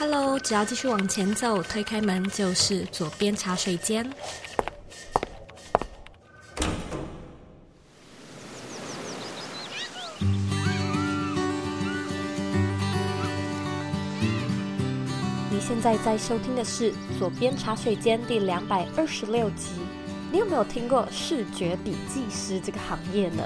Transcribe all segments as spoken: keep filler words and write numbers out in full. Hello， 只要继续往前走，推开门就是左边茶水间。你现在在收听的是《左边茶水间》第两百二十六集。你有没有听过视觉笔记师这个行业呢？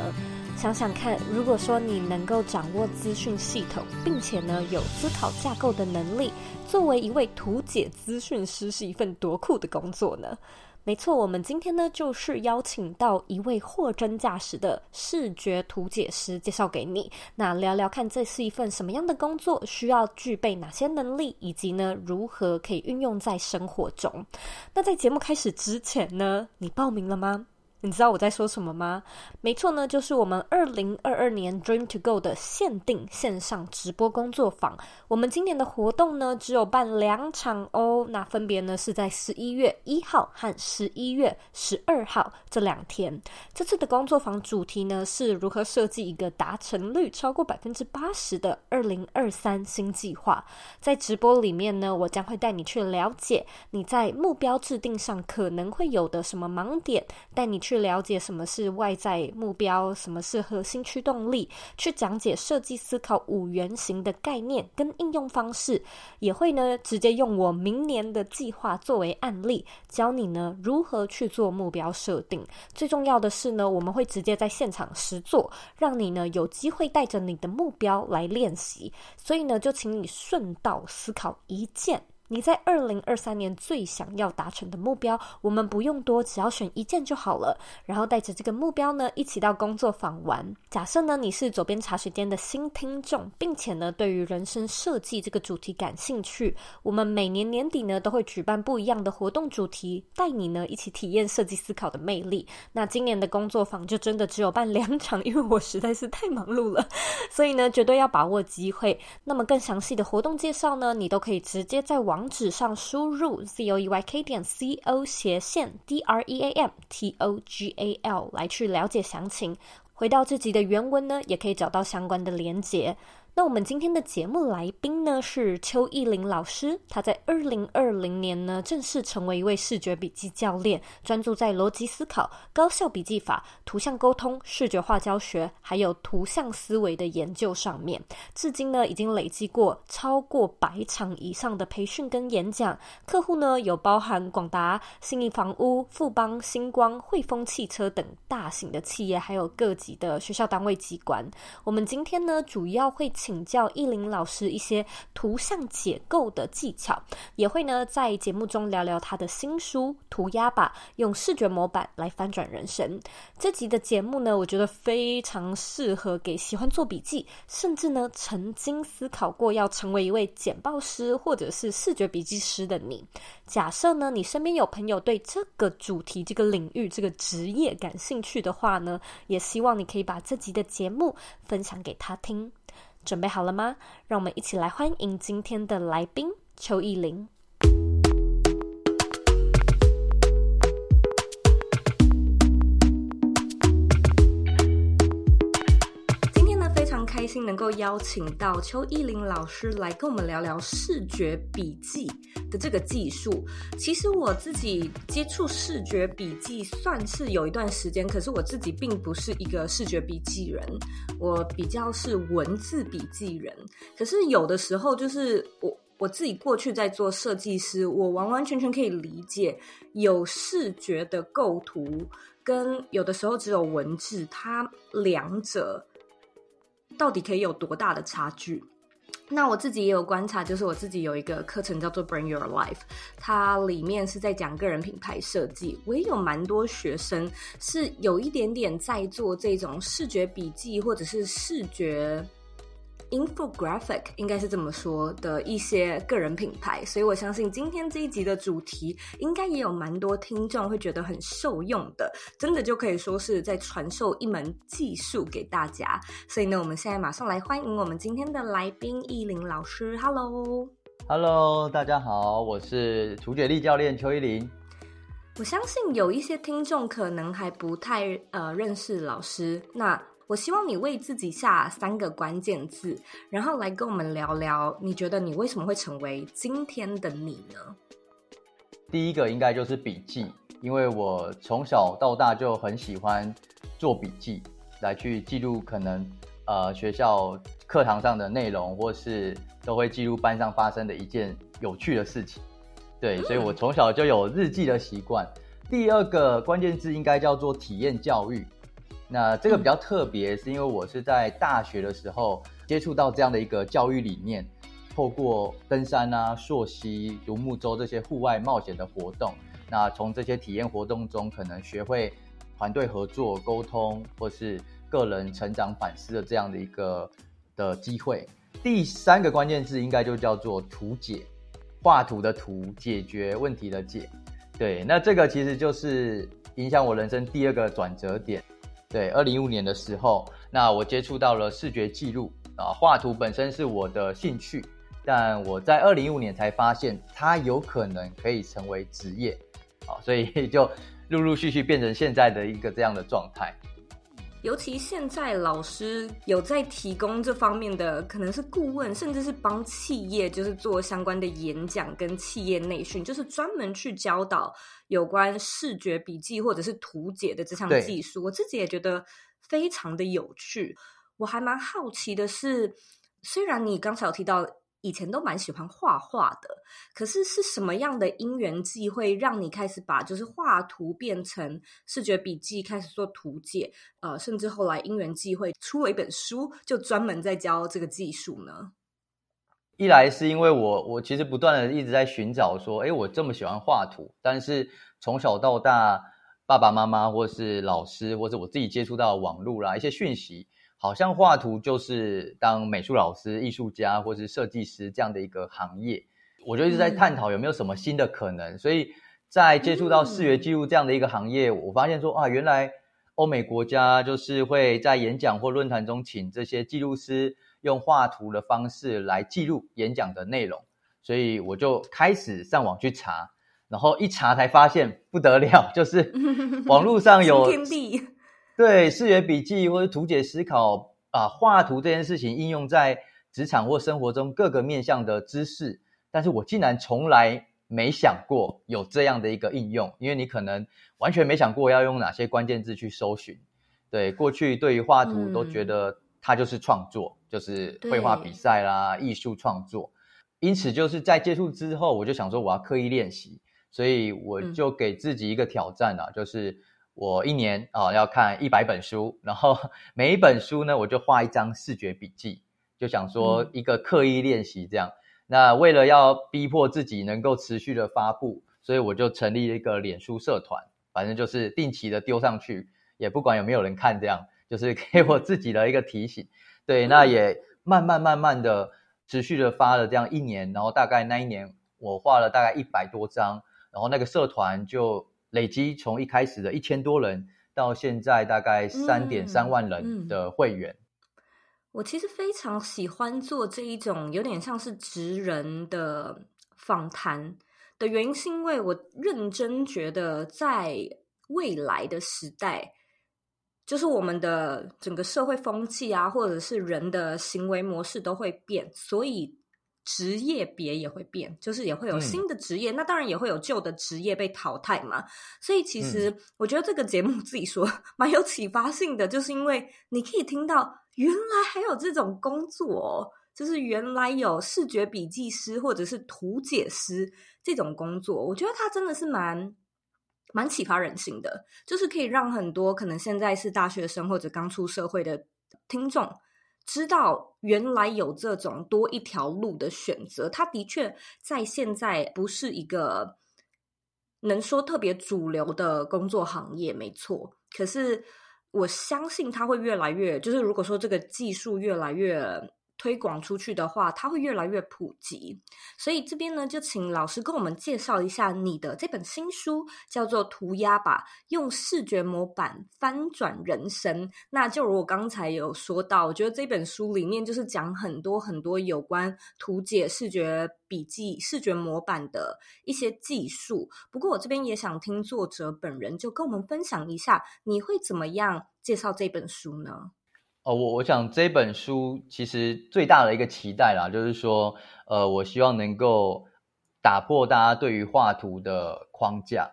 想想看，如果说你能够掌握资讯系统，并且呢有思考架构的能力，作为一位图解资讯师是一份多酷的工作呢？没错，我们今天呢就是邀请到一位货真价实的视觉图解师介绍给你，那聊聊看这是一份什么样的工作，需要具备哪些能力，以及呢如何可以运用在生活中。那在节目开始之前呢，你报名了吗？你知道我在说什么吗？没错呢，就是我们二零二二年 Dream to Go 的限定线上直播工作坊。我们今年的活动呢，只有办两场哦。那分别呢是在十一月一号和十一月十二号这两天。这次的工作坊主题呢是如何设计一个达成率超过 百分之八十 的二零二三新计划。在直播里面呢，我将会带你去了解你在目标制定上可能会有的什么盲点，带你去去了解什么是外在目标，什么是核心驱动力，去讲解设计思考五原型的概念跟应用方式，也会呢直接用我明年的计划作为案例，教你呢如何去做目标设定。最重要的是呢，我们会直接在现场实作，让你呢有机会带着你的目标来练习。所以呢，就请你顺道思考一件你在二零二三年最想要达成的目标，我们不用多，只要选一件就好了。然后带着这个目标呢，一起到工作坊玩。假设呢，你是左边茶水间的新听众，并且呢，对于人生设计这个主题感兴趣，我们每年年底呢，都会举办不一样的活动主题，带你呢，一起体验设计思考的魅力。那今年的工作坊就真的只有办两场，因为我实在是太忙碌了，所以呢，绝对要把握机会。那么更详细的活动介绍呢，你都可以直接在网网址上输入 zoeyk点co 斜线 dreamtogal 来去了解详情。回到这集的原文呢，也可以找到相关的连结。那我们今天的节目来宾呢是邱逸玲老师，他在二零二零年呢正式成为一位视觉笔记教练，专注在逻辑思考、高效笔记法、图像沟通、视觉化教学还有图像思维的研究上面。至今呢已经累积过超过百场以上的培训跟演讲，客户呢有包含广达、信义房屋、富邦、星光、汇丰汽车等大型的企业，还有各级的学校单位机关。我们今天呢主要会请教逸玲老师一些图像解构的技巧，也会呢在节目中聊聊他的新书《涂鸦吧，用视觉模板来翻转人生》。这集的节目呢，我觉得非常适合给喜欢做笔记，甚至呢曾经思考过要成为一位简报师或者是视觉笔记师的你。假设呢你身边有朋友对这个主题、这个领域、这个职业感兴趣的话呢，也希望你可以把这集的节目分享给他听。准备好了吗？让我们一起来欢迎今天的来宾邱逸玲。今天呢非常开心能够邀请到邱逸玲老师来跟我们聊聊视觉笔记的这个技术。其实我自己接触视觉笔记算是有一段时间，可是我自己并不是一个视觉笔记人，我比较是文字笔记人。可是有的时候就是我我自己过去在做设计师，我完完全全可以理解有视觉的构图跟有的时候只有文字，它两者到底可以有多大的差距。那我自己也有观察，就是我自己有一个课程叫做 Brand Your Life， 它里面是在讲个人品牌设计。我也有蛮多学生是有一点点在做这种视觉笔记或者是视觉 infographic， 应该是这么说的一些个人品牌，所以我相信今天这一集的主题应该也有蛮多听众会觉得很受用的，真的就可以说是在传授一门技术给大家。所以呢，我们现在马上来欢迎我们今天的来宾逸玲老师。 Hello Hello， 大家好，我是涂解力教练邱逸玲。我相信有一些听众可能还不太、呃、认识老师，那我希望你为自己下三个关键字，然后来跟我们聊聊，你觉得你为什么会成为今天的你呢？第一个应该就是笔记，因为我从小到大就很喜欢做笔记，来去记录可能呃学校课堂上的内容，或是都会记录班上发生的一件有趣的事情。对，所以我从小就有日记的习惯。第二个关键字应该叫做体验教育。那这个比较特别，是因为我是在大学的时候接触到这样的一个教育理念，透过登山啊、溯溪、独木舟这些户外冒险的活动，那从这些体验活动中可能学会团队合作、沟通，或是个人成长反思的这样的一个的机会。第三个关键字应该就叫做图解，画图的图，解决问题的解。对，那这个其实就是影响我人生第二个转折点。对，二零一五年的时候，那我接触到了视觉记录啊，画图本身是我的兴趣，但我在二零一五年才发现它有可能可以成为职业啊，所以就陆陆续续变成现在的一个这样的状态。尤其现在老师有在提供这方面的，可能是顾问，甚至是帮企业就是做相关的演讲跟企业内训，就是专门去教导有关视觉笔记或者是图解的这项技术。我自己也觉得非常的有趣。我还蛮好奇的是，虽然你刚才有提到以前都蛮喜欢画画的，可是是什么样的因缘际会让你开始把就是画图变成视觉笔记，开始做图解，呃，甚至后来因缘际会出了一本书，就专门在教这个技术呢？一来是因为我我其实不断的一直在寻找说，诶，我这么喜欢画图，但是从小到大，爸爸妈妈或是老师或是我自己接触到的网络啦一些讯息，好像画图就是当美术老师、艺术家或是设计师这样的一个行业，我就一直在探讨有没有什么新的可能。所以在接触到视觉记录这样的一个行业，我发现说啊，原来欧美国家就是会在演讲或论坛中请这些记录师用画图的方式来记录演讲的内容，所以我就开始上网去查，然后一查才发现不得了，就是网络上有对视觉笔记或者图解思考啊，画图这件事情应用在职场或生活中各个面向的知识，但是我竟然从来没想过有这样的一个应用，因为你可能完全没想过要用哪些关键字去搜寻。对，过去对于画图都觉得它就是创作，嗯、就是绘画比赛啦、艺术创作，因此就是在接触之后，我就想说我要刻意练习，所以我就给自己一个挑战啊，嗯、就是我一年啊、哦、要看一百本书，然后每一本书呢，我就画一张视觉笔记，就想说一个刻意练习这样。嗯、那为了要逼迫自己能够持续的发布，所以我就成立了一个脸书社团，反正就是定期的丢上去，也不管有没有人看这样，就是给我自己的一个提醒。对，那也慢慢慢慢的持续的发了这样一年，然后大概那一年我画了大概一百多张，然后那个社团就累积从一开始的一千多人到现在大概三点三万人的会员。嗯嗯、我其实非常喜欢做这一种有点像是职人的访谈的原因，是因为我认真觉得在未来的时代，就是我们的整个社会风气啊，或者是人的行为模式都会变，所以职业别也会变，就是也会有新的职业，嗯、那当然也会有旧的职业被淘汰嘛。所以其实我觉得这个节目自己说蛮有启发性的，就是因为你可以听到原来还有这种工作哦，就是原来有视觉笔记师或者是图解师这种工作，我觉得它真的是蛮蛮启发人心的，就是可以让很多可能现在是大学生或者刚出社会的听众知道原来有这种多一条路的选择。它的确在现在不是一个能说特别主流的工作行业，没错，可是我相信它会越来越，就是如果说这个技术越来越推广出去的话，它会越来越普及。所以这边呢，就请老师跟我们介绍一下你的这本新书，叫做《涂鸦吧，用视觉模板翻转人生》。那就如我刚才有说到，我觉得这本书里面就是讲很多很多有关图解、视觉笔记、视觉模板的一些技术。不过我这边也想听作者本人就跟我们分享一下，你会怎么样介绍这本书呢？哦，我我想这本书其实最大的一个期待啦，就是说，呃，我希望能够打破大家对于画图的框架，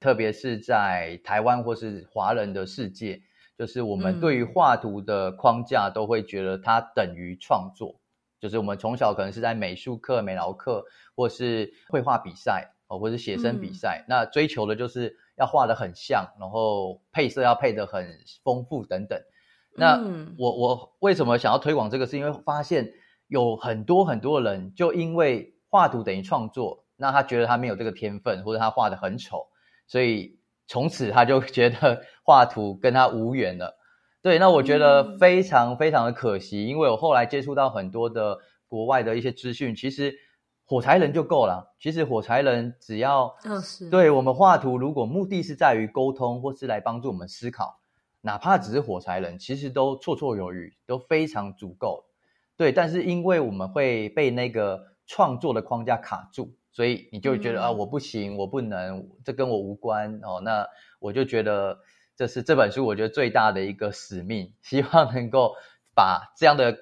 特别是在台湾或是华人的世界，就是我们对于画图的框架都会觉得它等于创作，嗯、就是我们从小可能是在美术课、美劳课，或是绘画比赛，哦，或是写生比赛，嗯、那追求的就是要画得很像，然后配色要配得很丰富等等。那我我为什么想要推广这个，是因为发现有很多很多人就因为画图等于创作，那他觉得他没有这个天分，或者他画得很丑，所以从此他就觉得画图跟他无缘了。对，那我觉得非常非常的可惜，因为我后来接触到很多的国外的一些资讯，其实火柴人就够了，其实火柴人只要对我们画图，如果目的是在于沟通或是来帮助我们思考，哪怕只是火柴人，其实都绰绰有余，都非常足够。对，但是因为我们会被那个创作的框架卡住，所以你就觉得、嗯、啊，我不行，我不能，这跟我无关哦。那我就觉得这是这本书我觉得最大的一个使命，希望能够把这样的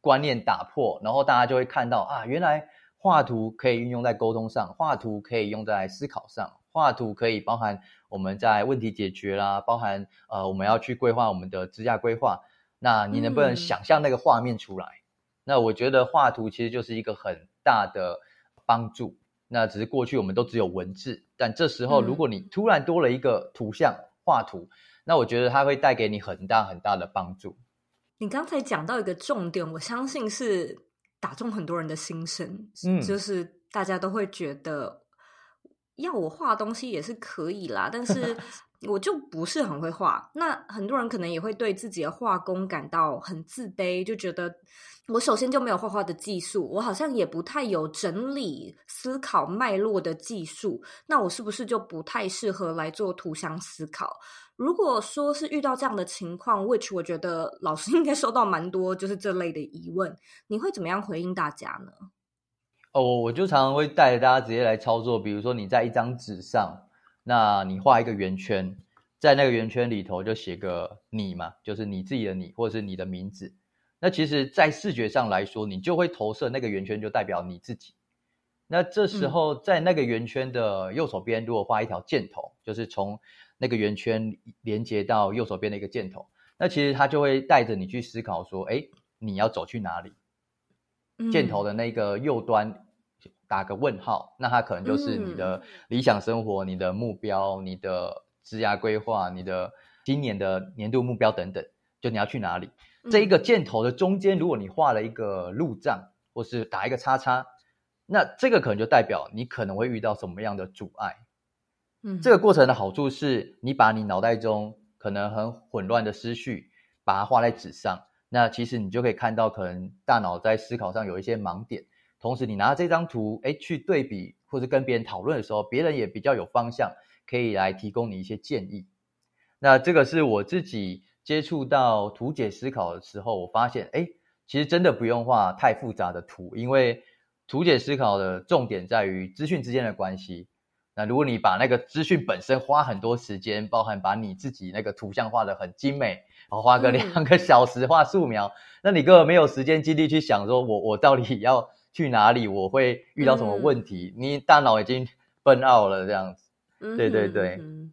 观念打破，然后大家就会看到啊，原来画图可以运用在沟通上，画图可以用在思考上。画图可以包含我们在问题解决啦，包含呃我们要去规划我们的职业规划，那你能不能想象那个画面出来、嗯、那我觉得画图其实就是一个很大的帮助。那只是过去我们都只有文字，但这时候如果你突然多了一个图像画图，那我觉得它会带给你很大很大的帮助。你刚才讲到一个重点，我相信是打中很多人的心声、嗯、就是大家都会觉得要我画东西也是可以啦，但是我就不是很会画。那很多人可能也会对自己的画工感到很自卑，就觉得我首先就没有画画的技术，我好像也不太有整理思考脉络的技术，那我是不是就不太适合来做图像思考？如果说是遇到这样的情况 which 我觉得老师应该收到蛮多就是这类的疑问，你会怎么样回应大家呢？哦，我就常常会带着大家直接来操作。比如说你在一张纸上，那你画一个圆圈，在那个圆圈里头就写个你嘛，就是你自己的你，或者是你的名字。那其实在视觉上来说，你就会投射那个圆圈就代表你自己。那这时候在那个圆圈的右手边，如果画一条箭头，就是从那个圆圈连接到右手边的一个箭头，那其实它就会带着你去思考说，诶，你要走去哪里？箭头的那个右端打个问号，那它可能就是你的理想生活、嗯、你的目标、你的职业规划、你的今年的年度目标等等，就你要去哪里。这一个箭头的中间，如果你画了一个路障或是打一个叉叉，那这个可能就代表你可能会遇到什么样的阻碍。嗯，这个过程的好处是你把你脑袋中可能很混乱的思绪把它画在纸上，那其实你就可以看到可能大脑在思考上有一些盲点，同时你拿这张图诶去对比或者跟别人讨论的时候，别人也比较有方向，可以来提供你一些建议。那这个是我自己接触到图解思考的时候，我发现诶其实真的不用画太复杂的图，因为图解思考的重点在于资讯之间的关系。那如果你把那个资讯本身花很多时间，包含把你自己那个图像画得很精美，花个两个小时画素描、嗯、那你根本没有时间精力去想说我我到底要去哪里，我会遇到什么问题、嗯、你大脑已经burn out了这样子、嗯、对对对、嗯、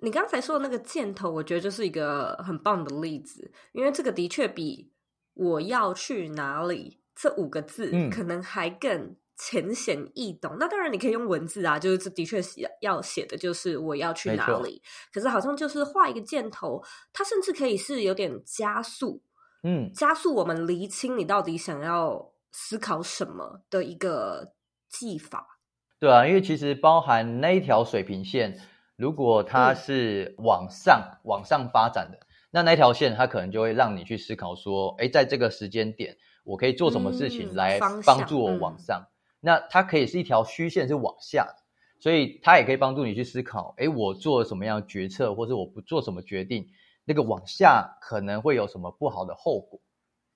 你刚才说的那个箭头我觉得就是一个很棒的例子，因为这个的确比我要去哪里这五个字可能还更浅显易懂、嗯、那当然你可以用文字啊，就是这的确要写的就是我要去哪里，可是好像就是画一个箭头，它甚至可以是有点加速，嗯，加速我们厘清你到底想要思考什么的一个技法。对啊，因为其实包含那一条水平线，如果它是往上、嗯、往上发展的，那那条线它可能就会让你去思考说，诶，在这个时间点我可以做什么事情来帮助我往上、嗯嗯、那它可以是一条虚线是往下，所以它也可以帮助你去思考，诶，我做了什么样的决策，或是我不做什么决定，那个往下可能会有什么不好的后果。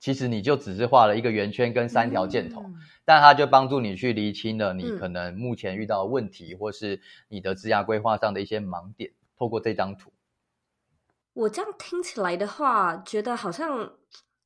其实你就只是画了一个圆圈跟三条箭头、嗯、但它就帮助你去厘清了你可能目前遇到的问题、嗯、或是你的职业规划上的一些盲点，透过这张图。我这样听起来的话，觉得好像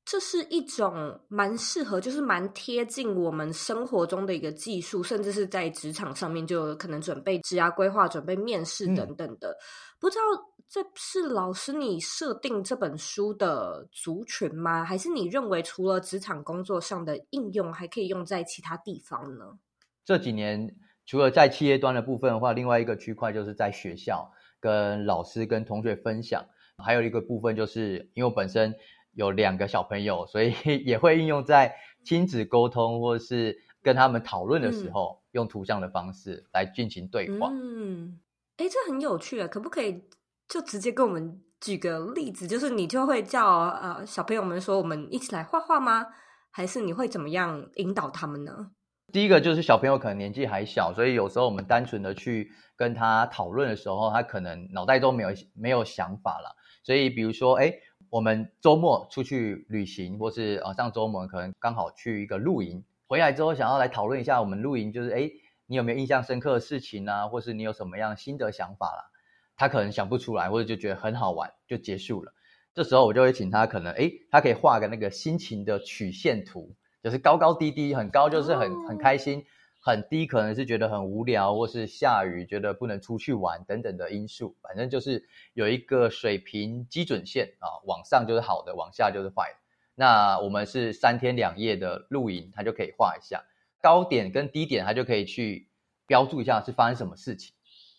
这是一种蛮适合，就是蛮贴近我们生活中的一个技术，甚至是在职场上面就可能准备职涯规划、准备面试等等的。嗯、不知道这是老师你设定这本书的族群吗？还是你认为除了职场工作上的应用，还可以用在其他地方呢？这几年除了在企业端的部分的话，另外一个区块就是在学校跟老师跟同学分享，还有一个部分就是因为我本身有两个小朋友，所以也会应用在亲子沟通或是跟他们讨论的时候、嗯、用图像的方式来进行对话。嗯，诶，这很有趣耶，可不可以就直接跟我们举个例子，就是你就会叫、呃、小朋友们说我们一起来画画吗？还是你会怎么样引导他们呢？第一个就是小朋友可能年纪还小，所以有时候我们单纯的去跟他讨论的时候，他可能脑袋都没有没有想法了。所以比如说诶我们周末出去旅行，或是、啊、上周末可能刚好去一个露营，回来之后想要来讨论一下我们露营，就是诶你有没有印象深刻的事情啊，或是你有什么样新的想法啦、啊？他可能想不出来，或者就觉得很好玩就结束了。这时候我就会请他可能诶他可以画个那个心情的曲线图，就是高高低低，很高就是很很开心，很低可能是觉得很无聊，或是下雨觉得不能出去玩等等的因素。反正就是有一个水平基准线啊，往上就是好的，往下就是坏的。那我们是三天两夜的露营，他就可以画一下高点跟低点，他就可以去标注一下是发生什么事情。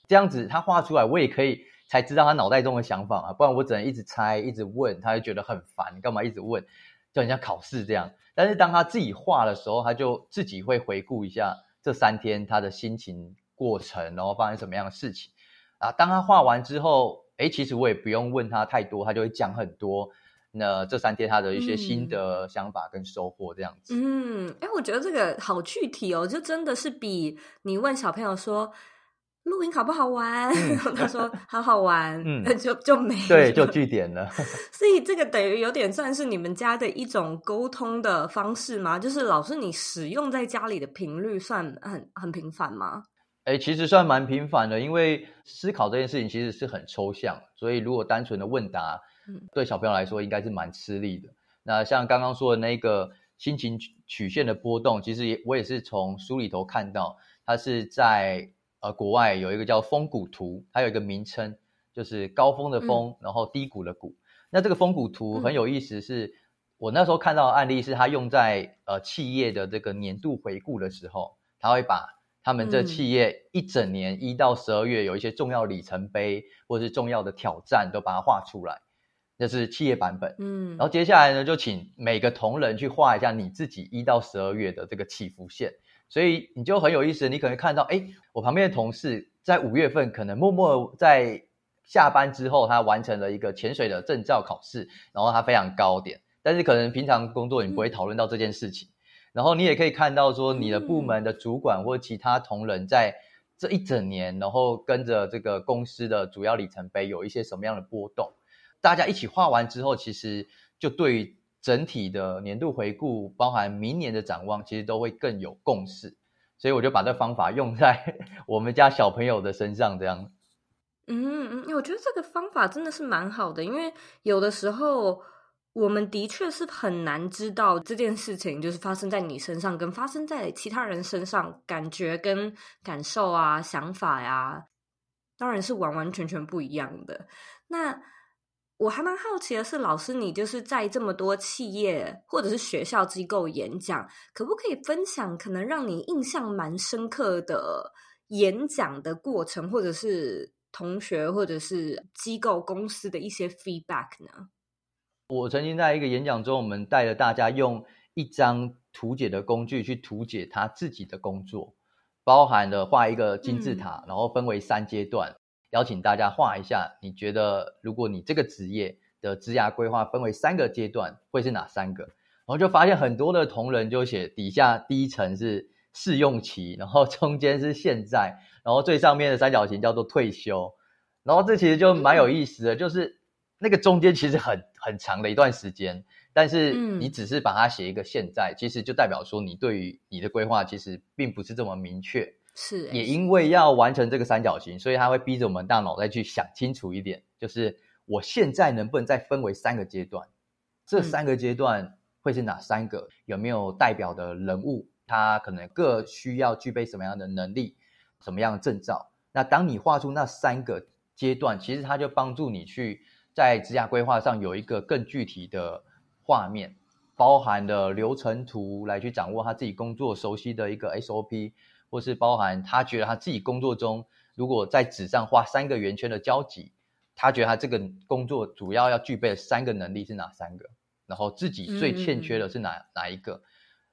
这样子他画出来，我也可以才知道他脑袋中的想法啊，不然我只能一直猜一直问，他就觉得很烦，干嘛一直问，就很像考试这样。但是当他自己画的时候，他就自己会回顾一下这三天他的心情过程，然后发生什么样的事情啊？当他画完之后，诶，其实我也不用问他太多，他就会讲很多。那这三天他的一些新的想法跟收获这样子。嗯，诶，我觉得这个好具体哦，就真的是比你问小朋友说露营好不好玩、嗯、他说好好玩、嗯、就就没了，对，就据点了。所以这个等于有点算是你们家的一种沟通的方式吗？就是老师你使用在家里的频率算很很频繁吗？诶，其实算蛮频繁的，因为思考这件事情其实是很抽象，所以如果单纯的问答、嗯、对小朋友来说应该是蛮吃力的。那像刚刚说的那个心情曲线的波动，其实也我也是从书里头看到，它是在呃，国外有一个叫峰谷图，它有一个名称，就是高峰的峰、嗯、然后低谷的谷。那这个峰谷图很有意思是、嗯、我那时候看到的案例是它用在呃企业的这个年度回顾的时候，它会把他们这企业一整年一到十二月有一些重要里程碑、嗯、或是重要的挑战都把它画出来，这是企业版本。嗯，然后接下来呢，就请每个同仁去画一下你自己一到十二月的这个起伏线。所以你就很有意思，你可能看到诶我旁边的同事在五月份可能默默在下班之后他完成了一个潜水的证照考试，然后他非常高点，但是可能平常工作你不会讨论到这件事情、嗯、然后你也可以看到说你的部门的主管或其他同仁在这一整年、嗯、然后跟着这个公司的主要里程碑有一些什么样的波动。大家一起画完之后，其实就对于整体的年度回顾包含明年的展望其实都会更有共识，所以我就把这方法用在我们家小朋友的身上这样。嗯，我觉得这个方法真的是蛮好的，因为有的时候我们的确是很难知道这件事情就是发生在你身上跟发生在其他人身上感觉跟感受啊想法呀、啊，当然是完完全全不一样的。那我还蛮好奇的是，老师你就是在这么多企业或者是学校机构演讲，可不可以分享可能让你印象蛮深刻的演讲的过程，或者是同学或者是机构公司的一些 feedback 呢？我曾经在一个演讲中，我们带着大家用一张图解的工具去图解他自己的工作，包含了画一个金字塔、嗯、然后分为三阶段，邀请大家画一下，你觉得如果你这个职业的职涯规划分为三个阶段会是哪三个？然后就发现很多的同仁就写底下第一层是试用期，然后中间是现在，然后最上面的三角形叫做退休。然后这其实就蛮有意思的，就是那个中间其实很很长的一段时间，但是你只是把它写一个现在，其实就代表说你对于你的规划其实并不是这么明确。是，也因为要完成这个三角形，所以他会逼着我们大脑再去想清楚一点，就是我现在能不能再分为三个阶段？这三个阶段会是哪三个？嗯、有没有代表的人物？他可能各需要具备什么样的能力，什么样的证照？那当你画出那三个阶段，其实它就帮助你去在职涯规划上有一个更具体的画面，包含了流程图来去掌握他自己工作熟悉的一个 S O P， 或是包含他觉得他自己工作中如果在纸上画三个圆圈的交集，他觉得他这个工作主要要具备的三个能力是哪三个，然后自己最欠缺的是哪、嗯嗯、哪一个。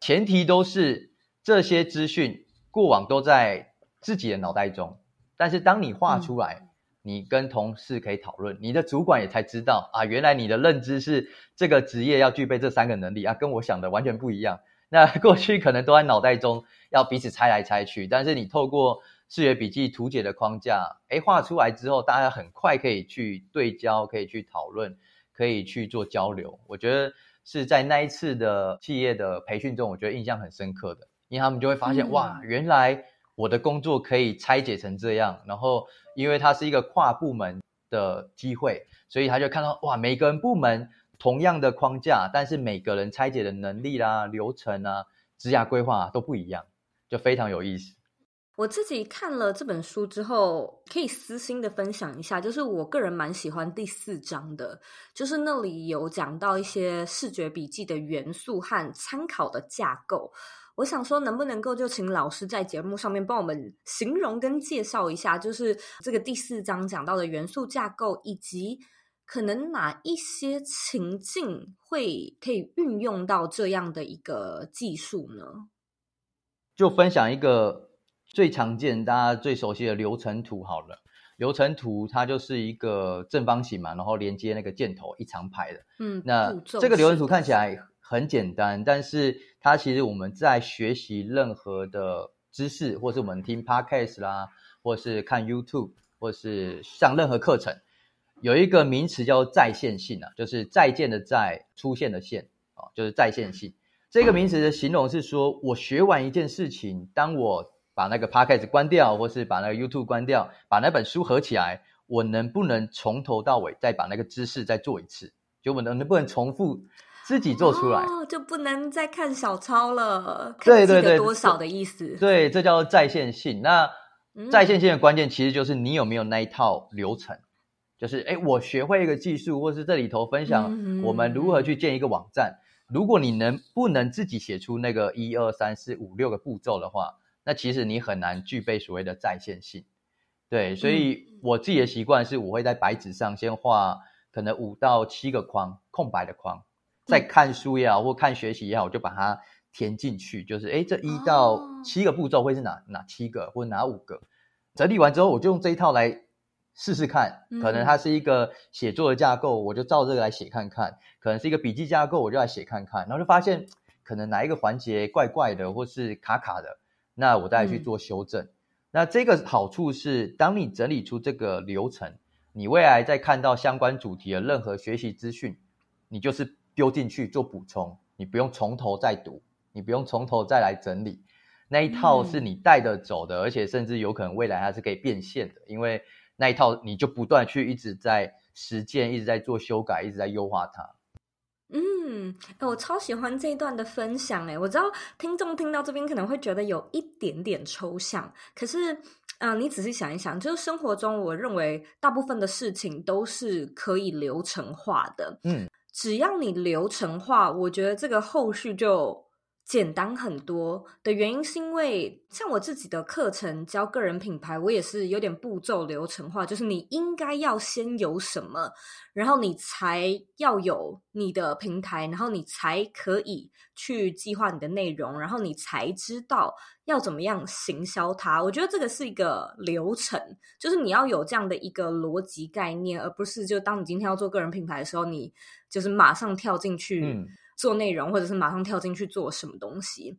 前提都是这些资讯过往都在自己的脑袋中，但是当你画出来、嗯、你跟同事可以讨论，你的主管也才知道啊，原来你的认知是这个职业要具备这三个能力啊，跟我想的完全不一样。那过去可能都在脑袋中要彼此猜来猜去，但是你透过视觉笔记图解的框架，诶，画出来之后大家很快可以去对焦，可以去讨论，可以去做交流。我觉得是在那一次的企业的培训中，我觉得印象很深刻的，因为他们就会发现、嗯、哇，原来我的工作可以拆解成这样，然后因为它是一个跨部门的机会，所以他就看到哇，每个人部门同样的框架，但是每个人拆解的能力啦、啊、流程啊、职涯规划、啊、都不一样，就非常有意思。我自己看了这本书之后，可以私心的分享一下，就是我个人蛮喜欢第四章的，就是那里有讲到一些视觉笔记的元素和参考的架构。我想说能不能够就请老师在节目上面帮我们形容跟介绍一下，就是这个第四章讲到的元素架构，以及可能哪一些情境会可以运用到这样的一个技术呢？就分享一个最常见大家最熟悉的流程图好了。流程图它就是一个正方形嘛，然后连接那个箭头一长排的。嗯，那这个流程图看起来很简单，但是它其实我们在学习任何的知识，或是我们听 podcast 啦，或是看 YouTube， 或是上任何课程，有一个名词叫再现性啊，就是再见的再，出现的现啊，就是再现性。这个名词的形容是说，我学完一件事情，当我把那个 podcast 关掉，或是把那个 YouTube 关掉，把那本书合起来，我能不能从头到尾再把那个知识再做一次？就我们能不能重复自己做出来？哦，就不能再看小抄了。对对对，多少的意思？对，对对对，这叫再现性。那再现性的关键其实就是你有没有那一套流程，嗯、就是哎，我学会一个技术，或是这里头分享我们如何去建一个网站。嗯嗯嗯，如果你能不能自己写出那个一二三四五六个步骤的话，那其实你很难具备所谓的再现性。对，所以我自己的习惯是我会在白纸上先画可能五到七个框，空白的框，再看书也好或看学习也好，我就把它填进去，就是诶，这一到七个步骤会是哪哪七个或哪五个，整理完之后我就用这一套来试试看。可能它是一个写作的架构，我就照这个来写看看，可能是一个笔记架构，我就来写看看，然后就发现可能哪一个环节怪怪的或是卡卡的，那我再去做修正、嗯、那这个好处是当你整理出这个流程，你未来在看到相关主题的任何学习资讯，你就是丢进去做补充，你不用从头再读，你不用从头再来整理，那一套是你带得走的、嗯、而且甚至有可能未来它是可以变现的，因为那一套你就不断去一直在实践，一直在做修改，一直在优化它。嗯，我超喜欢这一段的分享诶，我知道听众听到这边可能会觉得有一点点抽象，可是、呃、你仔细想一想，就是生活中我认为大部分的事情都是可以流程化的。嗯，只要你流程化，我觉得这个后续就简单很多的原因是因为像我自己的课程教个人品牌，我也是有点步骤流程化，就是你应该要先有什么，然后你才要有你的平台，然后你才可以去计划你的内容，然后你才知道要怎么样行销它。我觉得这个是一个流程，就是你要有这样的一个逻辑概念，而不是就当你今天要做个人品牌的时候，你就是马上跳进去、嗯做内容，或者是马上跳进去做什么东西。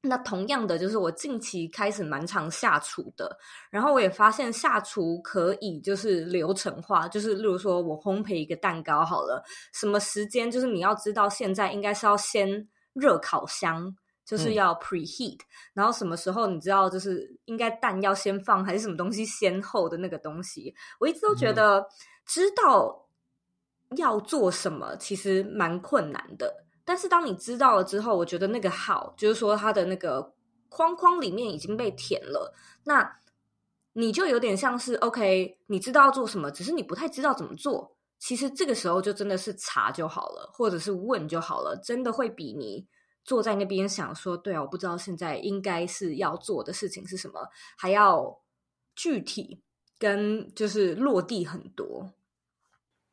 那同样的，就是我近期开始蛮常下厨的，然后我也发现下厨可以就是流程化，就是例如说我烘焙一个蛋糕好了，什么时间就是你要知道现在应该是要先热烤箱，就是要 preheat、嗯、然后什么时候你知道就是应该蛋要先放还是什么东西先后的那个东西，我一直都觉得知道要做什么其实蛮困难的，但是当你知道了之后，我觉得那个好，就是说它的那个框框里面已经被填了，那你就有点像是 OK 你知道要做什么，只是你不太知道怎么做，其实这个时候就真的是查就好了，或者是问就好了，真的会比你坐在那边想说对啊我不知道现在应该是要做的事情是什么还要具体跟就是落地很多。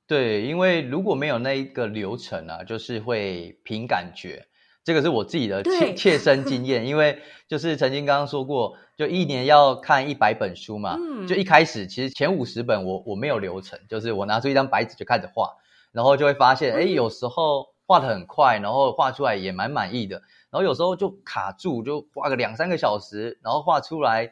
对，因为如果没有那一个流程啊，就是会凭感觉，这个是我自己的 切, 切身经验因为就是曾经刚刚说过就一年要看一百本书嘛、嗯、就一开始其实前五十本我我没有流程，就是我拿出一张白纸就开始画，然后就会发现哎、嗯，有时候画得很快，然后画出来也蛮满意的，然后有时候就卡住，就画个两三个小时，然后画出来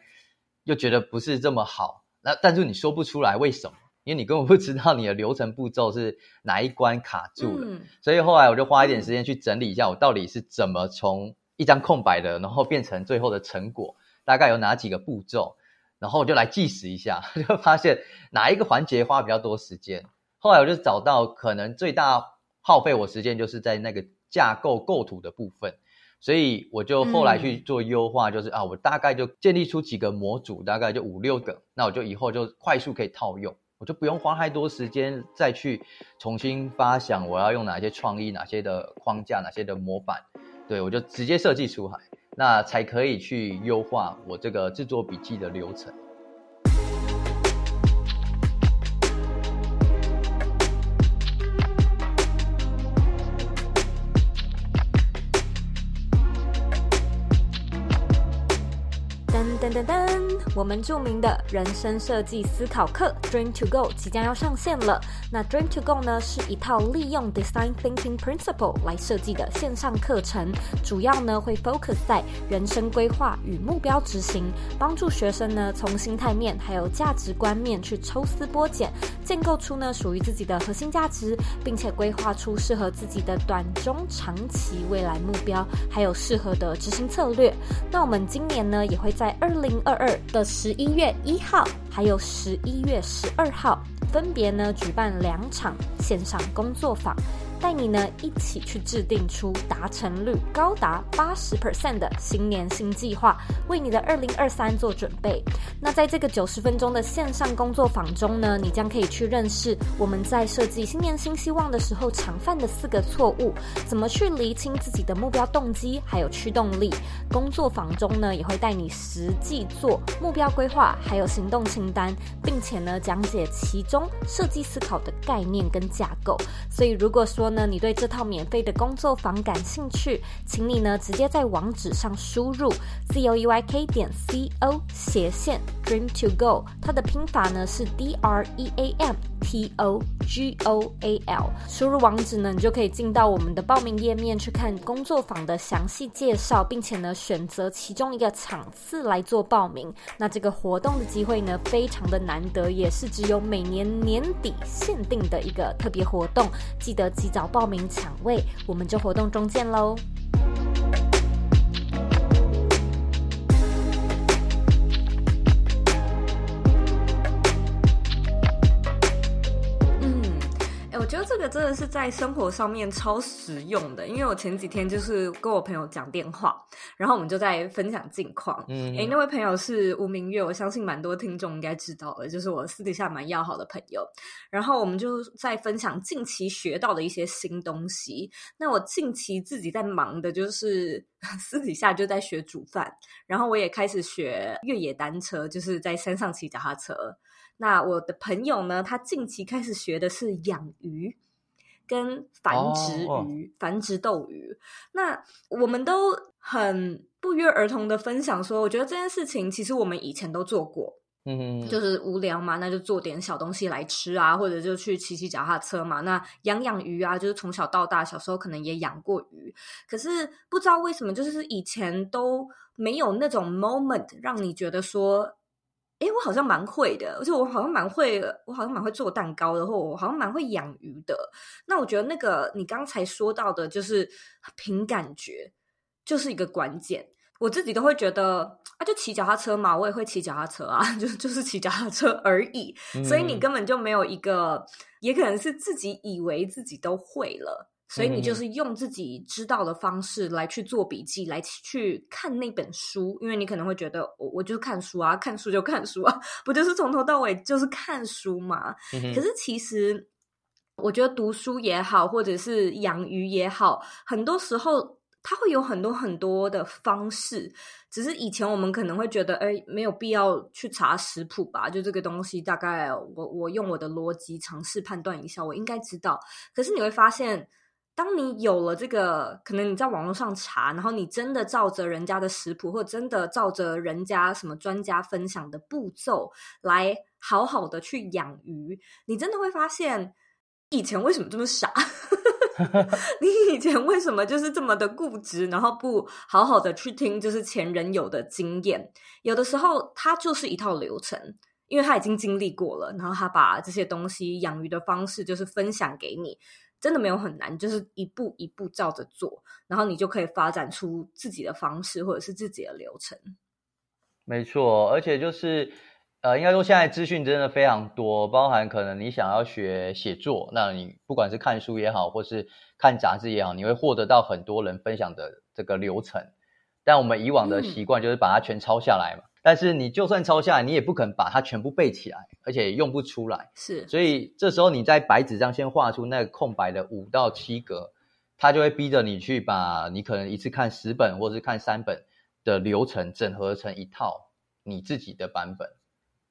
又觉得不是这么好，那但是你说不出来为什么，因为你根本不知道你的流程步骤是哪一关卡住了、嗯、所以后来我就花一点时间去整理一下我到底是怎么从一张空白的然后变成最后的成果，大概有哪几个步骤，然后我就来计时一下，就发现哪一个环节花比较多时间，后来我就找到可能最大耗费我时间就是在那个架构构图的部分，所以我就后来去做优化，就是、嗯、啊，我大概就建立出几个模组，大概就五六个，那我就以后就快速可以套用，我就不用花太多时间再去重新发想我要用哪些创意，哪些的框架，哪些的模板，对，我就直接设计出来，那才可以去优化我这个制作笔记的流程。噔噔噔，我们著名的人生设计思考课 Dream to Go 即将要上线了。那 Dream to Go 呢，是一套利用 Design Thinking Principle 来设计的线上课程，主要呢会 focus 在人生规划与目标执行，帮助学生呢从心态面还有价值观面去抽丝剥茧，建构出呢属于自己的核心价值，并且规划出适合自己的短中长期未来目标，还有适合的执行策略。那我们今年呢也会在二零二二的十一月一号，还有十一月十二号，分别呢举办两场线上工作坊，带你呢一起去制定出达成率高达八十 percent 的新年新计划，为你的二零二三做准备。那在这个九十分钟的线上工作坊中呢，你将可以去认识我们在设计新年新希望的时候常犯的四个错误，怎么去厘清自己的目标动机，还有驱动力。工作坊中呢，也会带你实际做目标规划，还有行动清单，并且呢讲解其中设计思考的概念跟架构。所以如果说呢你对这套免费的工作坊感兴趣，请你呢直接在网址上输入 zoeyk 点 co 斜线 Dream to Go， 它的拼法呢是 D R E A M T O G O A L， 输入网址呢你就可以进到我们的报名页面去看工作坊的详细介绍，并且呢选择其中一个场次来做报名。那这个活动的机会呢非常的难得，也是只有每年年底限定的一个特别活动，记得及早报名抢位，我们就活动中见咯。我觉得这个真的是在生活上面超实用的，因为我前几天就是跟我朋友讲电话，然后我们就在分享近况。嗯，诶，那位朋友是吴明月，我相信蛮多听众应该知道的，就是我私底下蛮要好的朋友。然后我们就在分享近期学到的一些新东西。那我近期自己在忙的就是私底下就在学煮饭，然后我也开始学越野单车，就是在山上骑脚踏车。那我的朋友呢，他近期开始学的是养鱼跟繁殖鱼、oh, oh. 繁殖斗鱼。那我们都很不约而同的分享说，我觉得这件事情其实我们以前都做过，嗯，就是无聊嘛，那就做点小东西来吃啊，或者就去骑骑脚踏车嘛。那养养鱼啊，就是从小到大，小时候可能也养过鱼，可是不知道为什么，就是以前都没有那种 moment 让你觉得说，诶，我好像蛮会的，而且我好像蛮会，我好像蛮会做蛋糕的，或我好像蛮会养鱼的。那我觉得那个你刚才说到的，就是凭感觉，就是一个关键。我自己都会觉得啊，就骑脚踏车嘛，我也会骑脚踏车啊，就就是骑脚踏车而已、嗯、所以你根本就没有一个，也可能是自己以为自己都会了，所以你就是用自己知道的方式来去做笔记、嗯、来去看那本书，因为你可能会觉得 我, 我就看书啊，看书就看书啊，不就是从头到尾就是看书嘛、嗯、可是其实我觉得读书也好，或者是养鱼也好，很多时候它会有很多很多的方式，只是以前我们可能会觉得哎，没有必要去查食谱吧，就这个东西大概我我用我的逻辑尝试判断一下，我应该知道。可是你会发现，当你有了这个，可能你在网络上查，然后你真的照着人家的食谱，或者真的照着人家什么专家分享的步骤来好好的去养鱼，你真的会发现以前为什么这么傻你以前为什么就是这么的固执，然后不好好的去听就是前人有的经验。有的时候它就是一套流程，因为他已经经历过了，然后他把这些东西养鱼的方式就是分享给你，真的没有很难，就是一步一步照着做，然后你就可以发展出自己的方式或者是自己的流程。没错，而且就是呃，应该说现在资讯真的非常多，包含可能你想要学写作，那你不管是看书也好，或是看杂志也好，你会获得到很多人分享的这个流程。但我们以往的习惯就是把它全抄下来嘛、嗯、但是你就算抄下来，你也不可能把它全部背起来，而且用不出来。是，所以这时候你在白纸上先画出那个空白的五到七格，它就会逼着你去把你可能一次看十本或是看三本的流程整合成一套你自己的版本。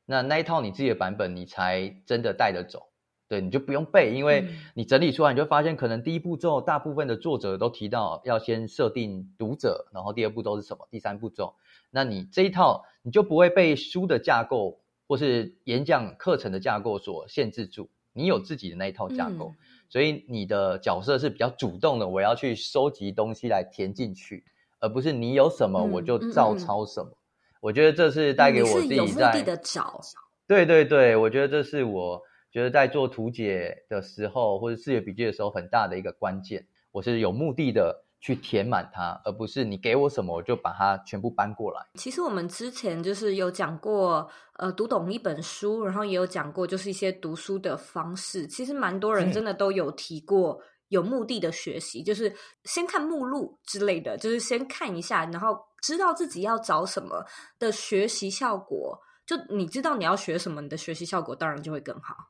那那一套你自己的版本你才真的带着走，对，你就不用背，因为你整理出来你就发现可能第一步骤大部分的作者都提到要先设定读者，然后第二步骤是什么，第三步骤，那你这一套你就不会被书的架构或是演讲课程的架构所限制住，你有自己的那一套架构、嗯、所以你的角色是比较主动的，我要去收集东西来填进去，而不是你有什么我就照抄什么、嗯嗯嗯，我觉得这是带给我自己在、嗯、你是有目的的找，对对对，我觉得这是我觉得在做图解的时候或者视觉笔记的时候很大的一个关键，我是有目的的去填满它，而不是你给我什么我就把它全部搬过来。其实我们之前就是有讲过呃，读懂一本书，然后也有讲过就是一些读书的方式，其实蛮多人真的都有提过、嗯，有目的的学习，就是先看目录之类的，就是先看一下，然后知道自己要找什么的学习效果，就你知道你要学什么，你的学习效果当然就会更好。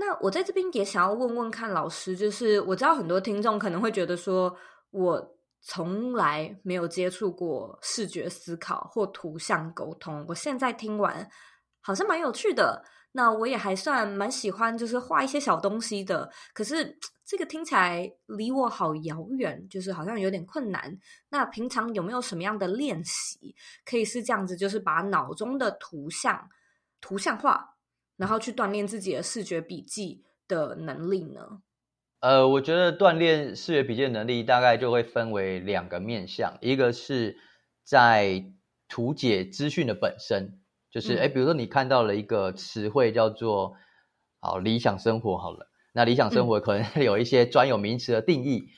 那我在这边也想要问问看老师，就是我知道很多听众可能会觉得说，我从来没有接触过视觉思考或图像沟通，我现在听完好像蛮有趣的，那我也还算蛮喜欢就是画一些小东西的，可是这个听起来离我好遥远，就是好像有点困难，那平常有没有什么样的练习可以是这样子，就是把脑中的图像图像化，然后去锻炼自己的视觉笔记的能力呢？呃，我觉得锻炼视觉笔记的能力大概就会分为两个面向，一个是在图解资讯的本身，就是诶比如说你看到了一个词汇叫做好理想生活好了，那理想生活可能有一些专有名词的定义、嗯、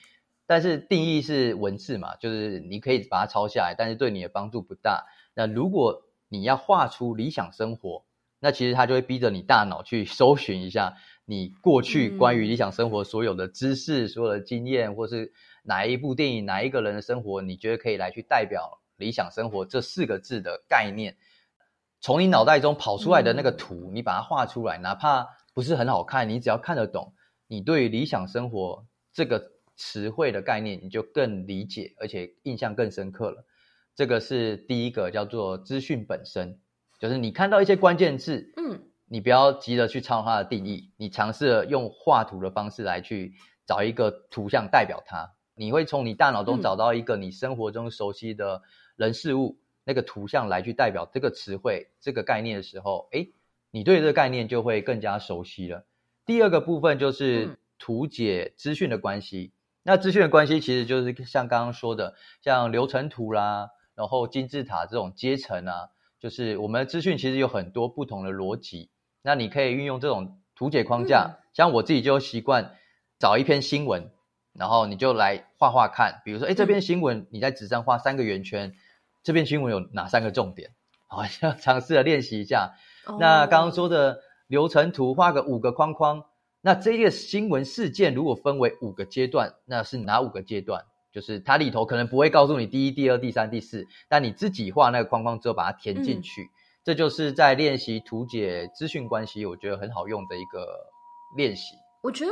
但是定义是文字嘛，就是你可以把它抄下来，但是对你的帮助不大。那如果你要画出理想生活，那其实它就会逼着你大脑去搜寻一下你过去关于理想生活所有的知识、嗯、所有的经验，或是哪一部电影哪一个人的生活你觉得可以来去代表理想生活这四个字的概念，从你脑袋中跑出来的那个图、嗯、你把它画出来，哪怕不是很好看，你只要看得懂，你对于理想生活这个词汇的概念你就更理解，而且印象更深刻了。这个是第一个，叫做资讯本身，就是你看到一些关键字，嗯，你不要急着去抄它的定义，你尝试用画图的方式来去找一个图像代表它，你会从你大脑中找到一个你生活中熟悉的人事物、嗯那个图像来去代表这个词汇这个概念的时候，诶你对这个概念就会更加熟悉了。第二个部分就是图解资讯的关系、嗯、那资讯的关系其实就是像刚刚说的，像流程图啦，然后金字塔这种阶层啊，就是我们的资讯其实有很多不同的逻辑，那你可以运用这种图解框架、嗯、像我自己就习惯找一篇新闻，然后你就来画画看，比如说诶这篇新闻你在纸上画三个圆圈，这篇新闻有哪三个重点，好，要尝试的练习一下。哦、那刚刚说的流程图画个五个框框，那这个新闻事件如果分为五个阶段，那是哪五个阶段？就是它里头可能不会告诉你第一、第二、第三、第四，但你自己画那个框框之后把它填进去、嗯、这就是在练习图解资讯关系我觉得很好用的一个练习。我觉得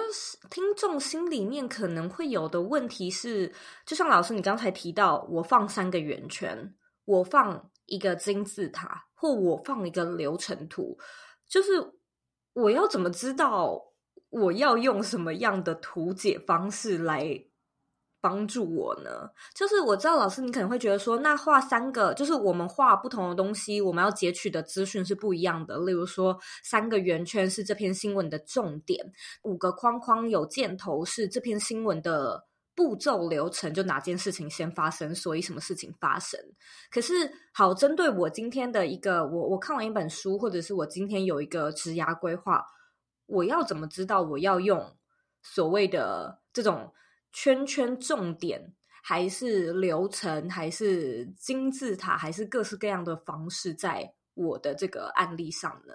听众心里面可能会有的问题是，就像老师你刚才提到，我放三个圆圈，我放一个金字塔，或我放一个流程图，就是我要怎么知道我要用什么样的图解方式来帮助我呢？就是我知道老师你可能会觉得说，那画三个，就是我们画不同的东西，我们要截取的资讯是不一样的，例如说三个圆圈是这篇新闻的重点，五个框框有箭头是这篇新闻的步骤流程，就哪件事情先发生，所以什么事情发生。可是好，针对我今天的一个我我看完一本书，或者是我今天有一个职涯规划，我要怎么知道我要用所谓的这种圈圈重点，还是流程，还是金字塔，还是各式各样的方式在我的这个案例上呢？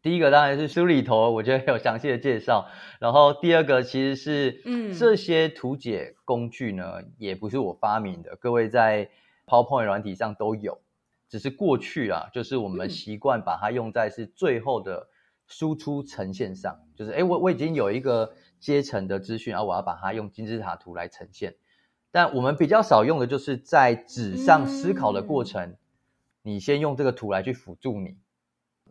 第一个当然是书里头我觉得有详细的介绍，然后第二个其实是嗯，这些图解工具呢、嗯、也不是我发明的，各位在 PowerPoint 软体上都有，只是过去啊就是我们习惯把它用在是最后的输出呈现上、嗯、就是诶我我已经有一个阶层的资讯啊，我要把它用金字塔图来呈现，但我们比较少用的就是在纸上思考的过程、嗯、你先用这个图来去辅助你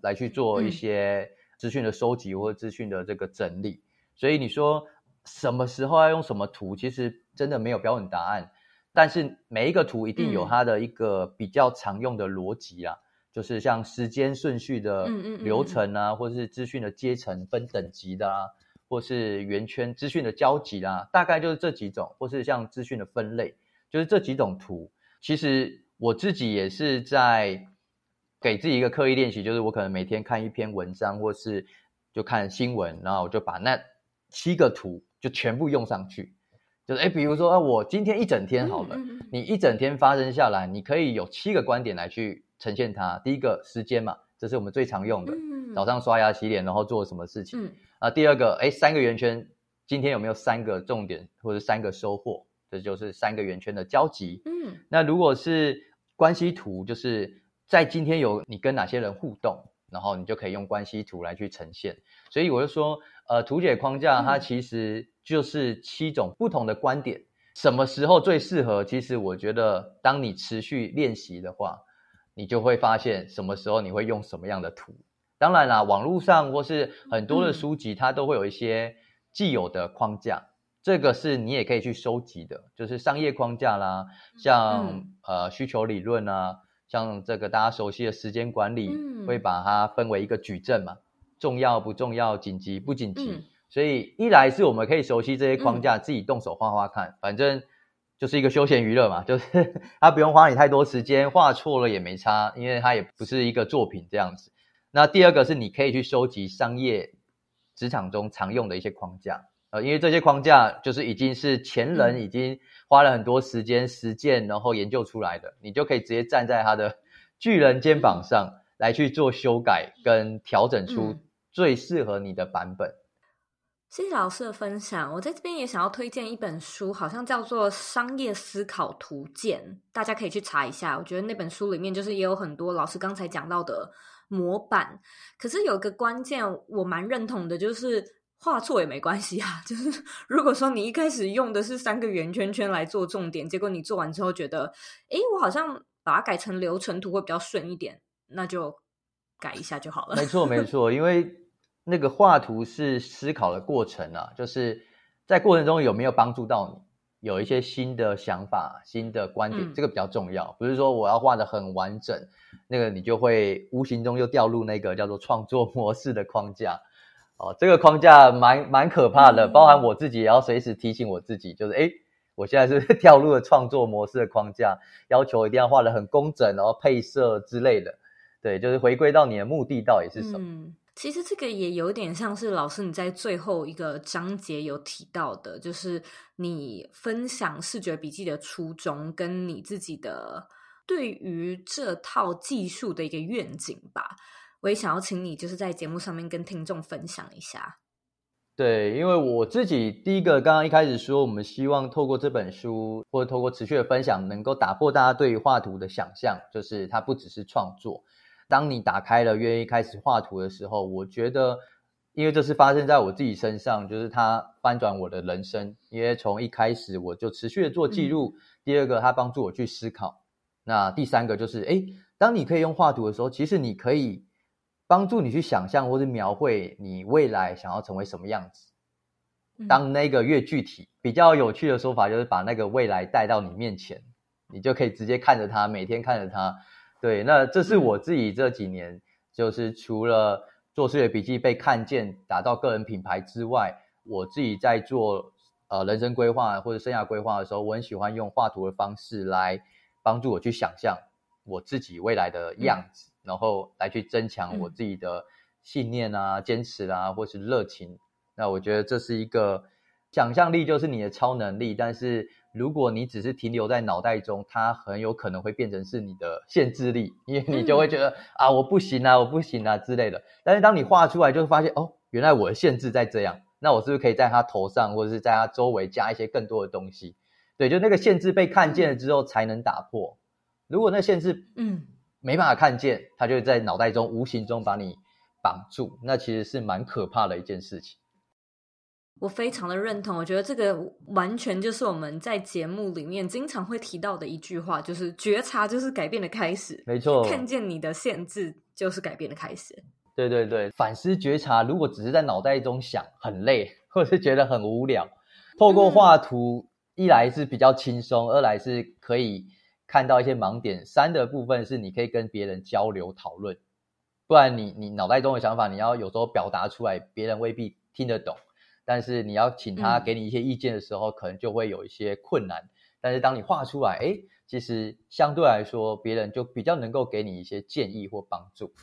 来去做一些资讯的收集或资讯的这个整理、嗯、所以你说什么时候要用什么图，其实真的没有标准答案，但是每一个图一定有它的一个比较常用的逻辑啊、嗯、就是像时间顺序的流程啊、嗯嗯嗯、或是资讯的阶层分等级的啊，或是圆圈资讯的交集啊，大概就是这几种，或是像资讯的分类，就是这几种图。其实我自己也是在给自己一个刻意练习，就是我可能每天看一篇文章，或是就看新闻，然后我就把那七个图就全部用上去。就是诶比如说、啊、我今天一整天好了，你一整天发生下来，你可以有七个观点来去呈现它。第一个时间嘛，这是我们最常用的，早上刷牙洗脸然后做什么事情啊。第二个诶三个圆圈，今天有没有三个重点或者三个收获，这就是三个圆圈的交集。嗯，那如果是关系图，就是在今天有你跟哪些人互动，然后你就可以用关系图来去呈现。所以我就说呃，图解框架它其实就是七种不同的观点、嗯、什么时候最适合，其实我觉得当你持续练习的话，你就会发现什么时候你会用什么样的图。当然啦，网络上或是很多的书籍它都会有一些既有的框架、嗯、这个是你也可以去收集的，就是商业框架啦，像、嗯、呃需求理论啊，像这个大家熟悉的时间管理、嗯、会把它分为一个矩阵嘛，重要不重要，紧急不紧急、嗯、所以一来是我们可以熟悉这些框架、嗯、自己动手画画看，反正就是一个休闲娱乐嘛，就是它不用花你太多时间，画错了也没差，因为它也不是一个作品这样子。那第二个是你可以去收集商业职场中常用的一些框架，呃，因为这些框架就是已经是前人已经花了很多时间实践然后研究出来的，你就可以直接站在他的巨人肩膀上来去做修改跟调整出最适合你的版本、嗯、谢谢老师的分享。我在这边也想要推荐一本书，好像叫做《商业思考图鉴》，大家可以去查一下，我觉得那本书里面就是也有很多老师刚才讲到的模板。可是有一个关键我蛮认同的，就是画错也没关系啊，就是如果说你一开始用的是三个圆圈圈来做重点，结果你做完之后觉得诶我好像把它改成流程图会比较顺一点，那就改一下就好了。没错没错，因为那个画图是思考的过程啊，就是在过程中有没有帮助到你有一些新的想法新的观点、嗯、这个比较重要，不是说我要画得很完整，那个你就会无形中又掉入那个叫做创作模式的框架。哦，这个框架蛮蛮可怕的，包含我自己也要随时提醒我自己，就是诶我现在是跳入了创作模式的框架，要求一定要画得很工整，然后配色之类的。对，就是回归到你的目的到底是什么。嗯，其实这个也有点像是老师你在最后一个章节有提到的，就是你分享视觉笔记的初衷跟你自己的对于这套技术的一个愿景吧，我也想要请你就是在节目上面跟听众分享一下。对，因为我自己第一个刚刚一开始说，我们希望透过这本书或者透过持续的分享能够打破大家对于画图的想象，就是它不只是创作，当你打开了愿意开始画图的时候，我觉得因为这是发生在我自己身上，就是它翻转我的人生，因为从一开始我就持续的做记录、嗯、第二个它帮助我去思考，那第三个就是诶，当你可以用画图的时候，其实你可以帮助你去想象或是描绘你未来想要成为什么样子。当那个越具体，比较有趣的说法就是把那个未来带到你面前，你就可以直接看着它，每天看着它。对，那这是我自己这几年、嗯、就是除了做视觉笔记被看见打造个人品牌之外，我自己在做呃人生规划或者生涯规划的时候，我很喜欢用画图的方式来帮助我去想象我自己未来的样子、嗯，然后来去增强我自己的信念啊、嗯、坚持啊或是热情。那我觉得这是一个想象力，就是你的超能力，但是如果你只是停留在脑袋中，它很有可能会变成是你的限制力，因为你就会觉得、嗯、啊我不行啊我不行啊之类的。但是当你画出来就发现哦，原来我的限制在这样，那我是不是可以在它头上或者是在它周围加一些更多的东西。对，就那个限制被看见了之后才能打破，如果那限制嗯没办法看见，他就在脑袋中无形中把你绑住，那其实是蛮可怕的一件事情。我非常的认同，我觉得这个完全就是我们在节目里面经常会提到的一句话，就是觉察就是改变的开始。没错，看见你的限制就是改变的开始。对对对，反思觉察如果只是在脑袋中想很累或是觉得很无聊，透过画图、嗯、一来是比较轻松，二来是可以看到一些盲点，三的部分是你可以跟别人交流讨论，不然你你脑袋中的想法你要有时候表达出来，别人未必听得懂，但是你要请他给你一些意见的时候、嗯、可能就会有一些困难，但是当你画出来诶，其实相对来说别人就比较能够给你一些建议或帮助。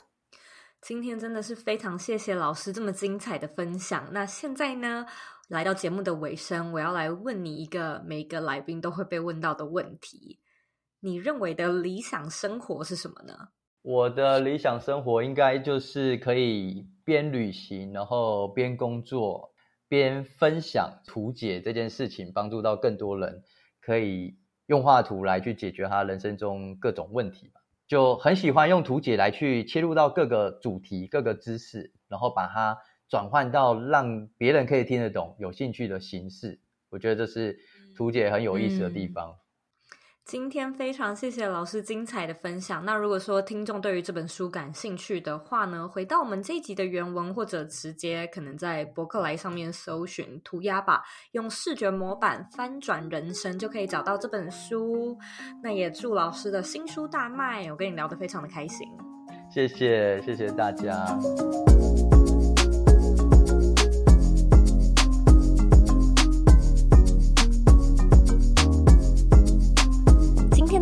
今天真的是非常谢谢老师这么精彩的分享。那现在呢，来到节目的尾声，我要来问你一个每一个来宾都会被问到的问题，你认为的理想生活是什么呢？我的理想生活应该就是可以边旅行，然后边工作，边分享图解这件事情，帮助到更多人，可以用画图来去解决他人生中各种问题。就很喜欢用图解来去切入到各个主题、各个知识，然后把它转换到让别人可以听得懂、有兴趣的形式。我觉得这是图解很有意思的地方。嗯，今天非常谢谢老师精彩的分享。那如果说听众对于这本书感兴趣的话呢，回到我们这一集的原文，或者直接可能在博客来上面搜寻涂鸦吧，用视觉模板翻转人生，就可以找到这本书。那也祝老师的新书大卖，我跟你聊得非常的开心。谢谢，谢谢大家。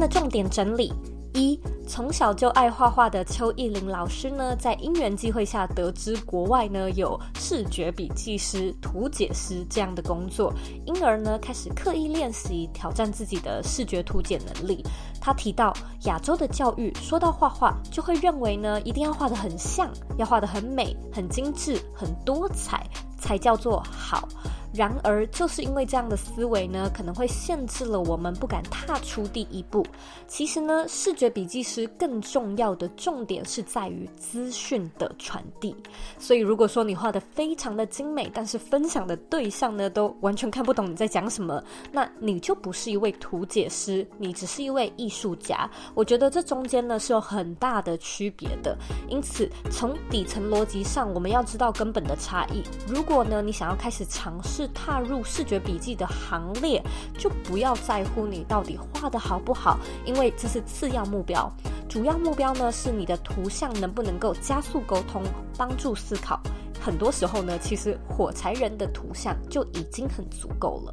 重点整理：一、从小就爱画画的邱逸玲老师呢，在因缘际会下得知国外呢有视觉笔记师、图解师这样的工作，因而呢开始刻意练习挑战自己的视觉图解能力。他提到亚洲的教育，说到画画就会认为呢一定要画得很像，要画得很美、很精致、很多彩才叫做好。然而就是因为这样的思维呢，可能会限制了我们不敢踏出第一步。其实呢，视觉笔记师更重要的重点是在于资讯的传递。所以如果说你画得非常的精美，但是分享的对象呢都完全看不懂你在讲什么，那你就不是一位图解师，你只是一位艺术家。我觉得这中间呢是有很大的区别的。因此从底层逻辑上，我们要知道根本的差异。如果呢你想要开始尝试踏入视觉笔记的行列，就不要在乎你到底画得好不好，因为这是次要目标。主要目标呢是你的图像能不能够加速沟通，帮助思考。很多时候呢，其实火柴人的图像就已经很足够了。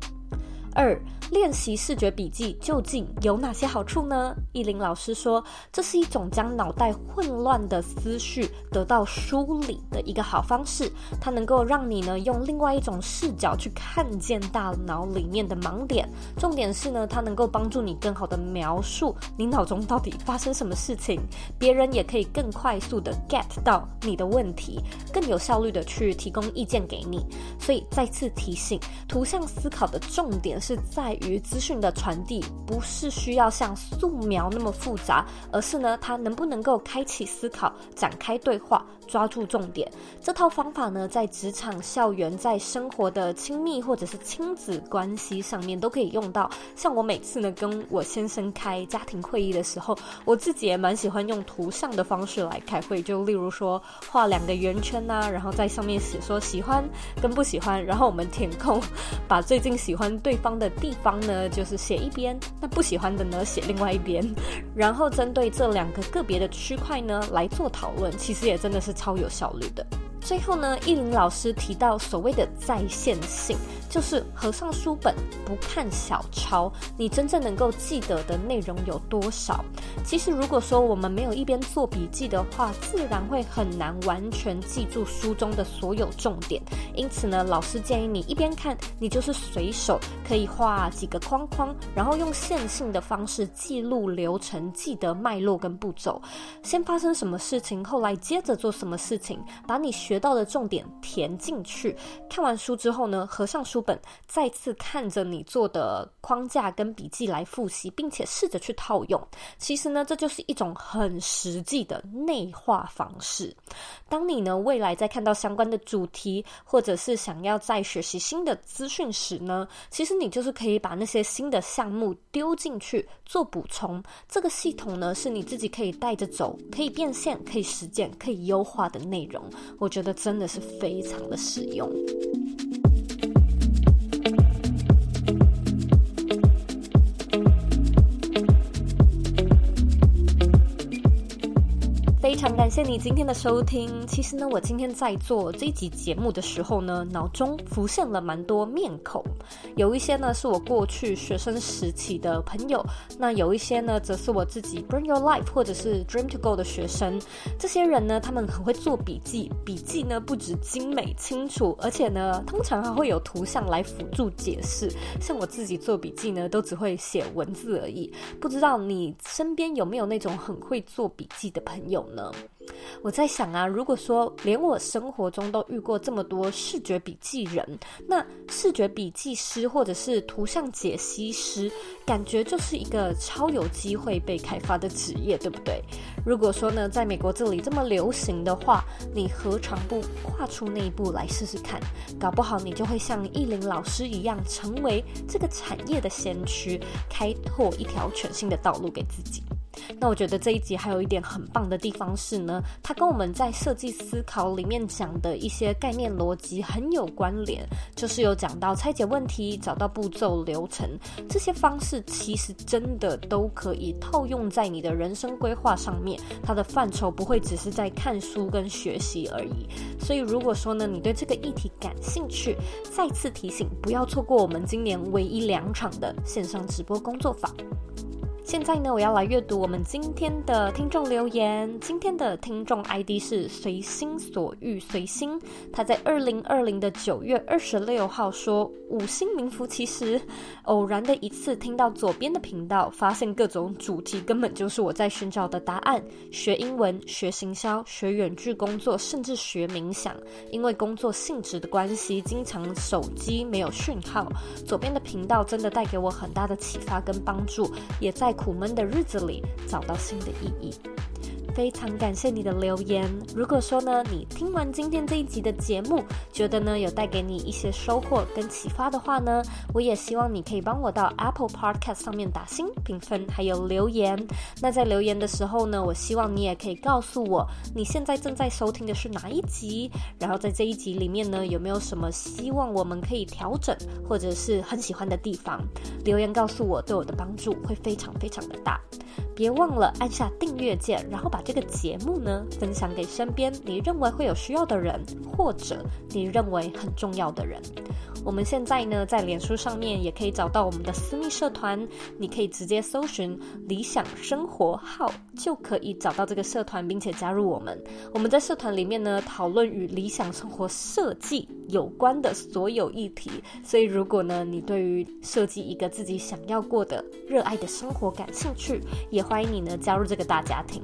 二、练习视觉笔记究竟有哪些好处呢？依林老师说，这是一种将脑袋混乱的思绪得到梳理的一个好方式，它能够让你呢用另外一种视角去看见大脑里面的盲点。重点是呢，它能够帮助你更好的描述你脑中到底发生什么事情，别人也可以更快速的 get 到你的问题，更有效率的去提供意见给你。所以再次提醒，图像思考的重点是在于资讯的传递，不是需要像素描那么复杂，而是呢，它能不能够开启思考，展开对话，抓住重点。这套方法呢，在职场、校园，在生活的亲密或者是亲子关系上面都可以用到。像我每次呢跟我先生开家庭会议的时候，我自己也蛮喜欢用图像的方式来开会，就例如说画两个圆圈啊，然后在上面写说喜欢跟不喜欢，然后我们填空，把最近喜欢对方的地方呢就是写一边，那不喜欢的呢写另外一边，然后针对这两个个别的区块呢来做讨论，其实也真的是超有效率的。最后呢，依林老师提到所谓的在线性，就是合上书本不看小抄，你真正能够记得的内容有多少。其实如果说我们没有一边做笔记的话，自然会很难完全记住书中的所有重点。因此呢，老师建议你一边看，你就是随手可以画几个框框，然后用线性的方式记录流程，记得脉络跟步骤，先发生什么事情，后来接着做什么事情，把你学学到的重点填进去。看完书之后呢，合上书本，再次看着你做的框架跟笔记来复习，并且试着去套用。其实呢，这就是一种很实际的内化方式。当你呢未来在看到相关的主题，或者是想要再学习新的资讯时呢，其实你就是可以把那些新的项目丢进去做补充。这个系统呢，是你自己可以带着走，可以变现，可以实践，可以优化的内容。我觉得真的是非常的实用。非常感谢你今天的收听。其实呢，我今天在做这一集节目的时候呢，脑中浮现了蛮多面孔，有一些呢是我过去学生时期的朋友，那有一些呢则是我自己 Brand Your Life 或者是 Dream to Go 的学生。这些人呢，他们很会做笔记，笔记呢不止精美清楚，而且呢通常还会有图像来辅助解释。像我自己做笔记呢，都只会写文字而已。不知道你身边有没有那种很会做笔记的朋友呢？我在想啊，如果说连我生活中都遇过这么多视觉笔记人，那视觉笔记师或者是图像解析师，感觉就是一个超有机会被开发的职业，对不对？如果说呢，在美国这里这么流行的话，你何尝不跨出那一步来试试看？搞不好你就会像依林老师一样，成为这个产业的先驱，开拓一条全新的道路给自己。那我觉得这一集还有一点很棒的地方是呢，它跟我们在设计思考里面讲的一些概念逻辑很有关联，就是有讲到拆解问题，找到步骤流程，这些方式其实真的都可以套用在你的人生规划上面，它的范畴不会只是在看书跟学习而已。所以如果说呢，你对这个议题感兴趣，再次提醒，不要错过我们今年唯一两场的线上直播工作坊。现在呢，我要来阅读我们今天的听众留言。今天的听众 I D 是随心所欲随心，他在二零二零的九月二十六号说，五星名副其实，偶然的一次听到左边的频道，发现各种主题根本就是我在寻找的答案，学英文，学行销，学远距工作，甚至学冥想。因为工作性质的关系，经常手机没有讯号，左边的频道真的带给我很大的启发跟帮助，也在苦闷的日子里找到新的意义。非常感谢你的留言。如果说呢，你听完今天这一集的节目，觉得呢有带给你一些收获跟启发的话呢，我也希望你可以帮我到 Apple Podcast 上面打星评分还有留言。那在留言的时候呢，我希望你也可以告诉我你现在正在收听的是哪一集，然后在这一集里面呢，有没有什么希望我们可以调整或者是很喜欢的地方，留言告诉我，对我的帮助会非常非常的大。别忘了按下订阅键，然后把这个节目呢分享给身边你认为会有需要的人，或者你认为很重要的人。我们现在呢在脸书上面也可以找到我们的私密社团，你可以直接搜寻理想生活号就可以找到这个社团，并且加入我们。我们在社团里面呢讨论与理想生活设计有关的所有议题，所以如果呢你对于设计一个自己想要过的热爱的生活感兴趣，也欢迎你呢加入这个大家庭。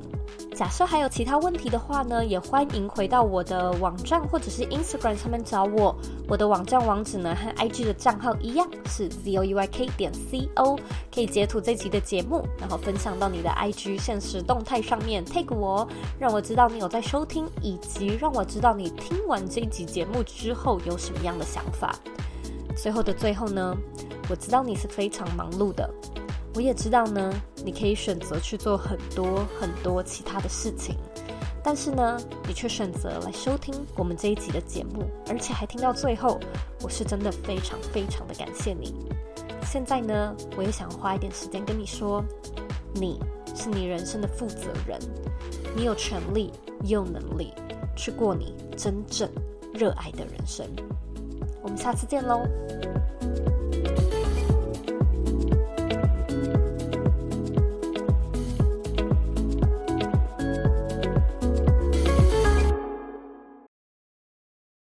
假设还有其他问题的话呢，也欢迎回到我的网站或者是 Instagram 上面找我。我的网站网址呢和 I G 的账号一样是 zoeyk 点 co， 可以截图这集的节目，然后分享到你的 I G 限时动态上面 tag 我，让我知道你有在收听，以及让我知道你听完这一集节目之后有什么样的想法。最后的最后呢，我知道你是非常忙碌的，我也知道呢你可以选择去做很多很多其他的事情，但是呢你却选择来收听我们这一集的节目，而且还听到最后，我是真的非常非常的感谢你。现在呢我也想花一点时间跟你说，你是你人生的负责人，你有权利也有能力去过你真正热爱的人生。我们下次见咯。